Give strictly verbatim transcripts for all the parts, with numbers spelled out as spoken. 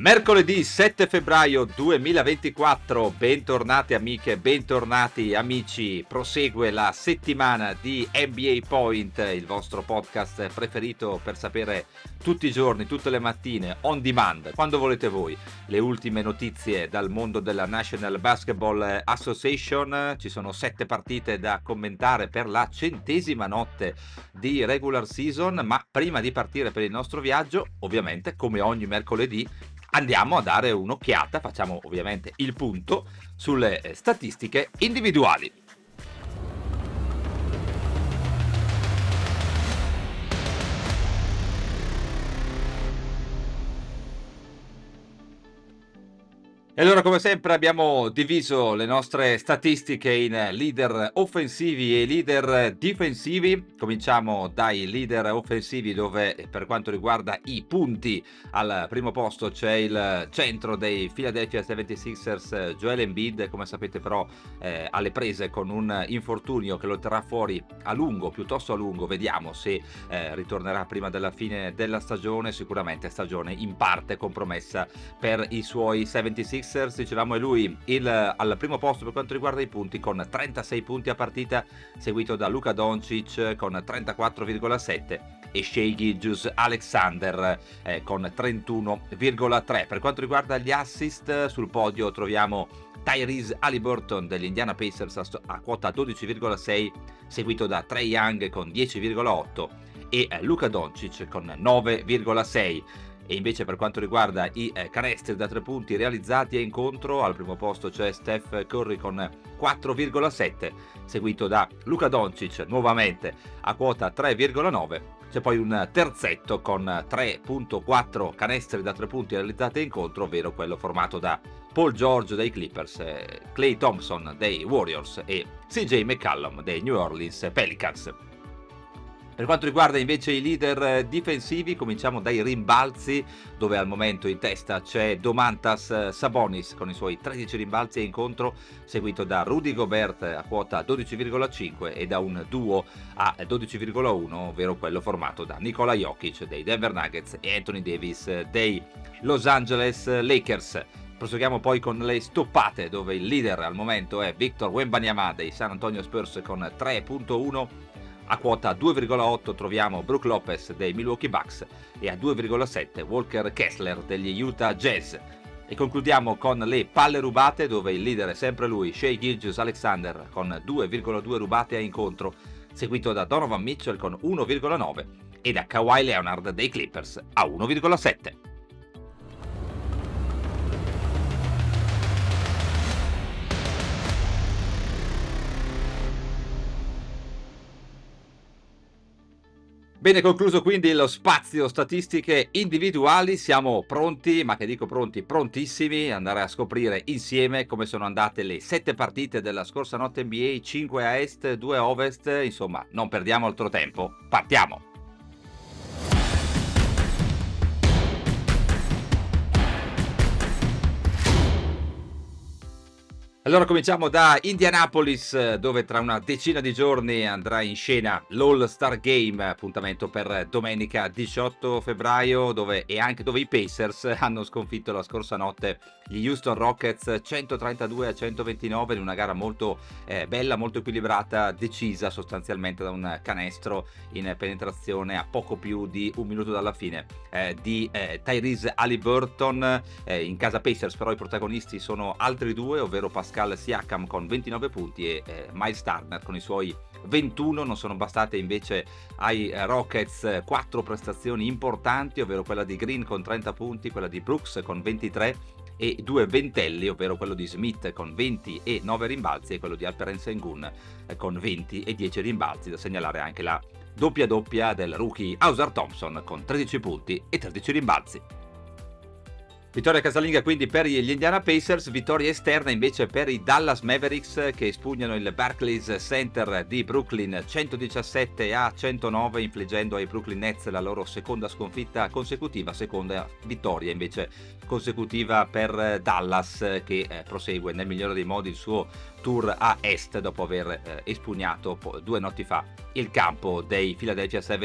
Mercoledì sette febbraio duemilaventiquattro, bentornate amiche, bentornati amici, prosegue la settimana di N B A Point, il vostro podcast preferito per sapere tutti i giorni, tutte le mattine, on demand, quando volete voi, le ultime notizie dal mondo della National Basketball Association. Ci sono sette partite da commentare per la centesima notte di regular season, ma prima di partire per il nostro viaggio, ovviamente come ogni mercoledì, andiamo a dare un'occhiata, facciamo ovviamente il punto sulle statistiche individuali. E allora, come sempre, abbiamo diviso le nostre statistiche in leader offensivi e leader difensivi. Cominciamo dai leader offensivi, dove per quanto riguarda i punti al primo posto c'è il centro dei Philadelphia settantasei ers Joel Embiid, come sapete però eh, alle prese con un infortunio che lo terrà fuori a lungo, piuttosto a lungo. Vediamo se eh, ritornerà prima della fine della stagione, sicuramente stagione in parte compromessa per i suoi settantasei ers. Dicevamo, è lui il, al primo posto per quanto riguarda i punti con trentasei punti a partita, seguito da Luka Doncic con trentaquattro virgola sette e Shai Gilgeous-Alexander eh, con trentuno virgola tre. Per quanto riguarda gli assist, sul podio troviamo Tyrese Halliburton degli Indiana Pacers a quota dodici virgola sei, seguito da Trae Young con dieci virgola otto e Luka Doncic con nove virgola sei. E invece per quanto riguarda i canestri da tre punti realizzati a incontro, al primo posto c'è Steph Curry con quattro virgola sette, seguito da Luka Doncic nuovamente a quota tre virgola nove. C'è poi un terzetto con tre virgola quattro canestri da tre punti realizzati a incontro, ovvero quello formato da Paul George dei Clippers, Clay Thompson dei Warriors e C J McCollum dei New Orleans Pelicans. Per quanto riguarda invece i leader difensivi, cominciamo dai rimbalzi, dove al momento in testa c'è Domantas Sabonis con i suoi tredici rimbalzi a incontro, seguito da Rudy Gobert a quota dodici virgola cinque e da un duo a dodici virgola uno, ovvero quello formato da Nikola Jokic dei Denver Nuggets e Anthony Davis dei Los Angeles Lakers. Proseguiamo poi con le stoppate, dove il leader al momento è Victor Wembanyama dei San Antonio Spurs con tre virgola uno. A quota due virgola otto troviamo Brook Lopez dei Milwaukee Bucks e a due virgola sette Walker Kessler degli Utah Jazz. E concludiamo con le palle rubate, dove il leader è sempre lui, Shai Gilgeous-Alexander, con due virgola due rubate a incontro, seguito da Donovan Mitchell con uno virgola nove e da Kawhi Leonard dei Clippers a uno virgola sette. Bene, concluso quindi lo spazio statistiche individuali, siamo pronti, ma che dico pronti, prontissimi, andare a scoprire insieme come sono andate le sette partite della scorsa notte N B A, cinque a est, due a ovest, insomma non perdiamo altro tempo, partiamo! Allora cominciamo da Indianapolis, dove tra una decina di giorni andrà in scena l'All-Star Game, appuntamento per domenica diciotto febbraio, dove e anche dove i Pacers hanno sconfitto la scorsa notte gli Houston Rockets centotrentadue a centoventinove in una gara molto eh, bella, molto equilibrata, decisa sostanzialmente da un canestro in penetrazione a poco più di un minuto dalla fine eh, di eh, Tyrese Halliburton. Eh, in casa Pacers però i protagonisti sono altri due, ovvero Pascal Siakam con ventinove punti e eh, Miles Turner con i suoi ventuno. Non sono bastate invece ai Rockets quattro prestazioni importanti, ovvero quella di Green con trenta punti, quella di Brooks con ventitré e due ventelli, ovvero quello di Smith con venti e nove rimbalzi e quello di Alperen Sengun con venti e dieci rimbalzi. Da segnalare anche la doppia doppia del rookie Hauser Thompson con tredici punti e tredici rimbalzi. Vittoria casalinga quindi per gli Indiana Pacers, vittoria esterna invece per i Dallas Mavericks che espugnano il Barclays Center di Brooklyn centodiciassette a centonove, infliggendo ai Brooklyn Nets la loro seconda sconfitta consecutiva, seconda vittoria invece consecutiva per Dallas, che prosegue nel migliore dei modi il suo tour a est dopo aver espugnato due notti fa il campo dei Philadelphia settantasei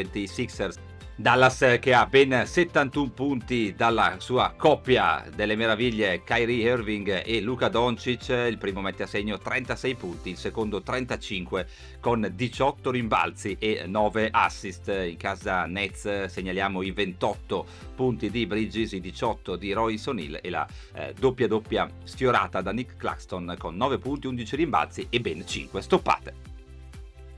ers. Dallas che ha ben settantuno punti dalla sua coppia delle meraviglie Kyrie Irving e Luka Doncic, il primo mette a segno trentasei punti, il secondo trentacinque con diciotto rimbalzi e nove assist. In casa Nets segnaliamo i ventotto punti di Bridges, i diciotto di Royce O'Neal e la eh, doppia doppia sfiorata da Nick Claxton con nove punti, undici rimbalzi e ben cinque stoppate.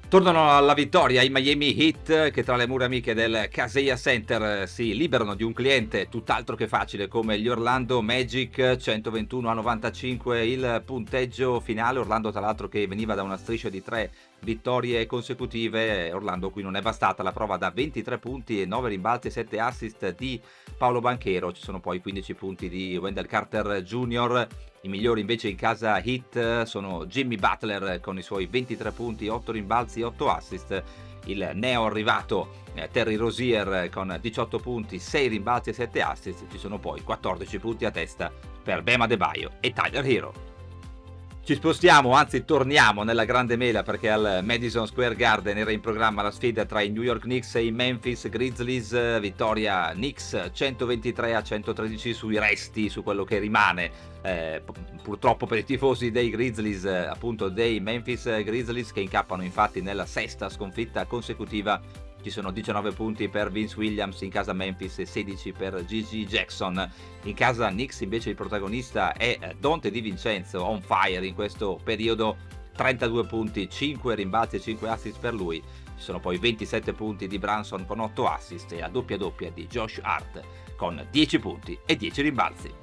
Tornano alla vittoria i Miami Heat che tra le mura amiche del Kaseya Center si liberano di un cliente tutt'altro che facile come gli Orlando Magic, centoventuno a novantacinque il punteggio finale. Orlando tra l'altro che veniva da una striscia di tre vittorie consecutive, Orlando qui non è bastata, la prova da ventitré punti e nove rimbalzi e sette assist di Paolo Banchero, ci sono poi quindici punti di Wendell Carter Junior I migliori invece in casa Heat sono Jimmy Butler con i suoi ventitré punti, otto rimbalzi e otto assist, il neo arrivato Terry Rozier con diciotto punti, sei rimbalzi e sette assist, ci sono poi quattordici punti a testa per Bam Adebayo e Tyler Hero. Ci spostiamo, anzi torniamo nella grande mela perché al Madison Square Garden era in programma la sfida tra i New York Knicks e i Memphis Grizzlies, vittoria Knicks centoventitré a centotredici sui resti, su quello che rimane eh, purtroppo per i tifosi dei Grizzlies, appunto dei Memphis Grizzlies che incappano infatti nella sesta sconfitta consecutiva. Ci sono diciannove punti per Vince Williams in casa Memphis e sedici per Gigi Jackson. In casa Knicks invece il protagonista è Donte Di Vincenzo, on fire in questo periodo, trentadue punti, cinque rimbalzi e cinque assist per lui. Ci sono poi ventisette punti di Brunson con otto assist e la doppia doppia di Josh Hart con dieci punti e dieci rimbalzi.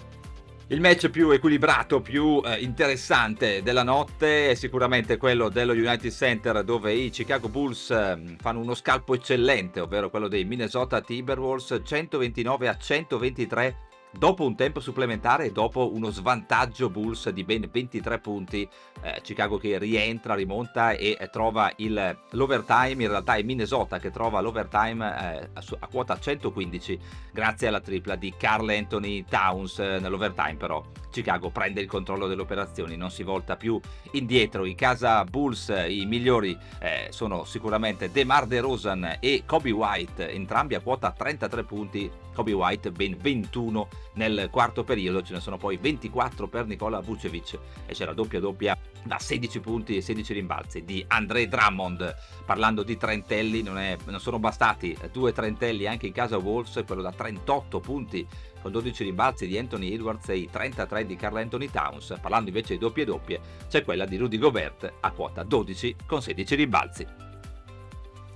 Il match più equilibrato, più eh, interessante della notte è sicuramente quello dello United Center, dove i Chicago Bulls eh, fanno uno scalpo eccellente, ovvero quello dei Minnesota Timberwolves centoventinove a centoventitré dopo un tempo supplementare e dopo uno svantaggio Bulls di ben ventitré punti. eh, Chicago che rientra, rimonta e eh, trova il, l'overtime, in realtà è Minnesota che trova l'overtime eh, a, a quota centoquindici grazie alla tripla di Karl-Anthony Towns. Eh, nell'overtime però Chicago prende il controllo delle operazioni, non si volta più indietro. In casa Bulls eh, i migliori eh, sono sicuramente DeMar DeRozan e Kobe White, entrambi a quota trentatré punti, Kobe White ben ventuno nel quarto periodo, ce ne sono poi ventiquattro per Nikola Vucevic e c'è la doppia doppia da sedici punti e sedici rimbalzi di Andre Drummond. Parlando di trentelli, non, è, non sono bastati due trentelli anche in casa Wolves, quello da trentotto punti con dodici rimbalzi di Anthony Edwards e i trentatré di Karl-Anthony Towns. Parlando invece di doppie doppie, c'è quella di Rudy Gobert a quota dodici con sedici rimbalzi.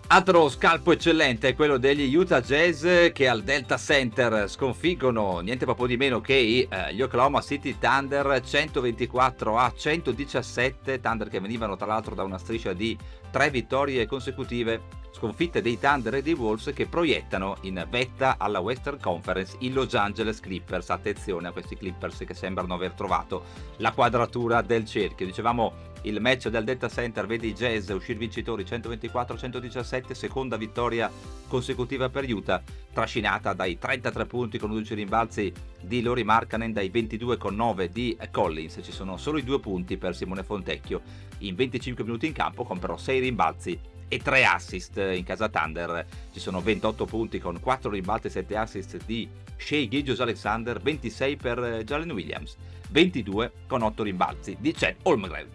Altro scalpo eccellente è quello degli Utah Jazz che al Delta Center sconfiggono niente proprio di meno che eh, gli Oklahoma City Thunder centoventiquattro a centodiciassette, Thunder che venivano tra l'altro da una striscia di tre vittorie consecutive, sconfitte dei Thunder e dei Wolves che proiettano in vetta alla Western Conference i Los Angeles Clippers. Attenzione a questi Clippers che sembrano aver trovato la quadratura del cerchio. Dicevamo il match del Delta Center vede i Jazz uscire vincitori centoventiquattro a centodiciassette, seconda vittoria consecutiva per Utah, trascinata dai trentatré punti con undici rimbalzi di Lauri Markkanen, dai ventidue con nove di Collins. Ci sono solo i due punti per Simone Fontecchio in venticinque minuti in campo, con però sei rimbalzi e tre assist. In casa Thunder ci sono ventotto punti con quattro rimbalzi e sette assist di Shai Gilgeous-Alexander, ventisei per Jalen Williams, ventidue con otto rimbalzi di Chet Holmgren.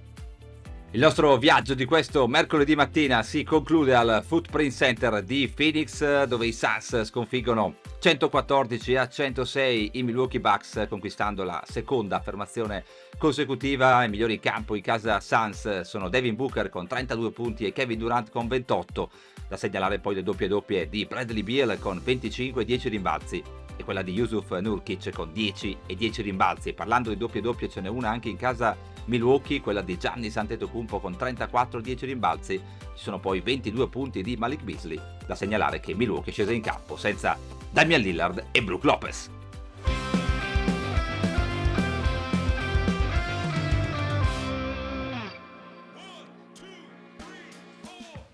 Il nostro viaggio di questo mercoledì mattina si conclude al Footprint Center di Phoenix, dove i Suns sconfiggono centoquattordici a centosei i Milwaukee Bucks, conquistando la seconda affermazione consecutiva. I migliori in campo in casa Suns sono Devin Booker con trentadue punti e Kevin Durant con ventotto. Da segnalare poi le doppie doppie di Bradley Beal con venticinque e dieci rimbalzi e quella di Yusuf Nurkic con dieci e dieci rimbalzi. Parlando di doppie doppie, ce n'è una anche in casa Milwaukee, quella di Giannis Antetokounmpo con trentaquattro e dieci rimbalzi. Ci sono poi ventidue punti di Malik Beasley. Da segnalare che Milwaukee è scesa in campo senza Damian Lillard e Brook Lopez.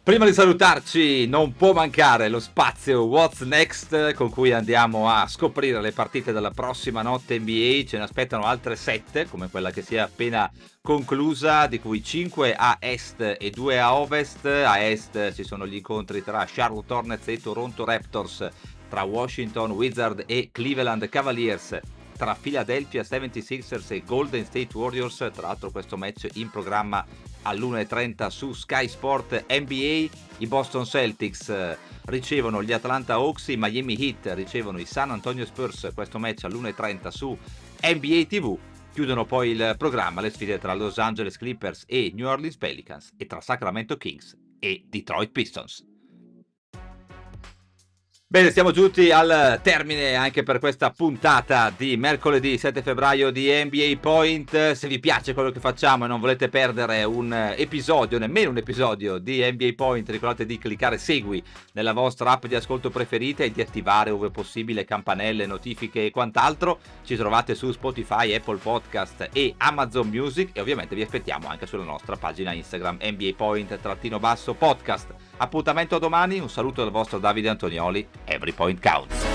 Prima di salutarci non può mancare lo spazio What's Next, con cui andiamo a scoprire le partite della prossima notte N B A. Ce ne aspettano altre sette, come quella che si è appena conclusa, di cui cinque a est e due a ovest. A est ci sono gli incontri tra Charlotte Hornets e Toronto Raptors, tra Washington Wizards e Cleveland Cavaliers, tra Philadelphia settantasei ers e Golden State Warriors. Tra l'altro questo match in programma all'una e trenta su Sky Sport N B A. I Boston Celtics ricevono gli Atlanta Hawks, i Miami Heat ricevono i San Antonio Spurs, questo match all'una e trenta su N B A tivù. Chiudono poi il programma le sfide tra Los Angeles Clippers e New Orleans Pelicans, e tra Sacramento Kings e Detroit Pistons. Bene, siamo giunti al termine anche per questa puntata di mercoledì sette febbraio di N B A Point. Se vi piace quello che facciamo e non volete perdere un episodio, nemmeno un episodio di N B A Point, ricordate di cliccare segui nella vostra app di ascolto preferita e di attivare ove possibile campanelle, notifiche e quant'altro. Ci trovate su Spotify, Apple Podcast e Amazon Music, e ovviamente vi aspettiamo anche sulla nostra pagina Instagram N B A Point trattino basso podcast. Appuntamento a domani, un saluto dal vostro Davide Antonioli. Every point counts.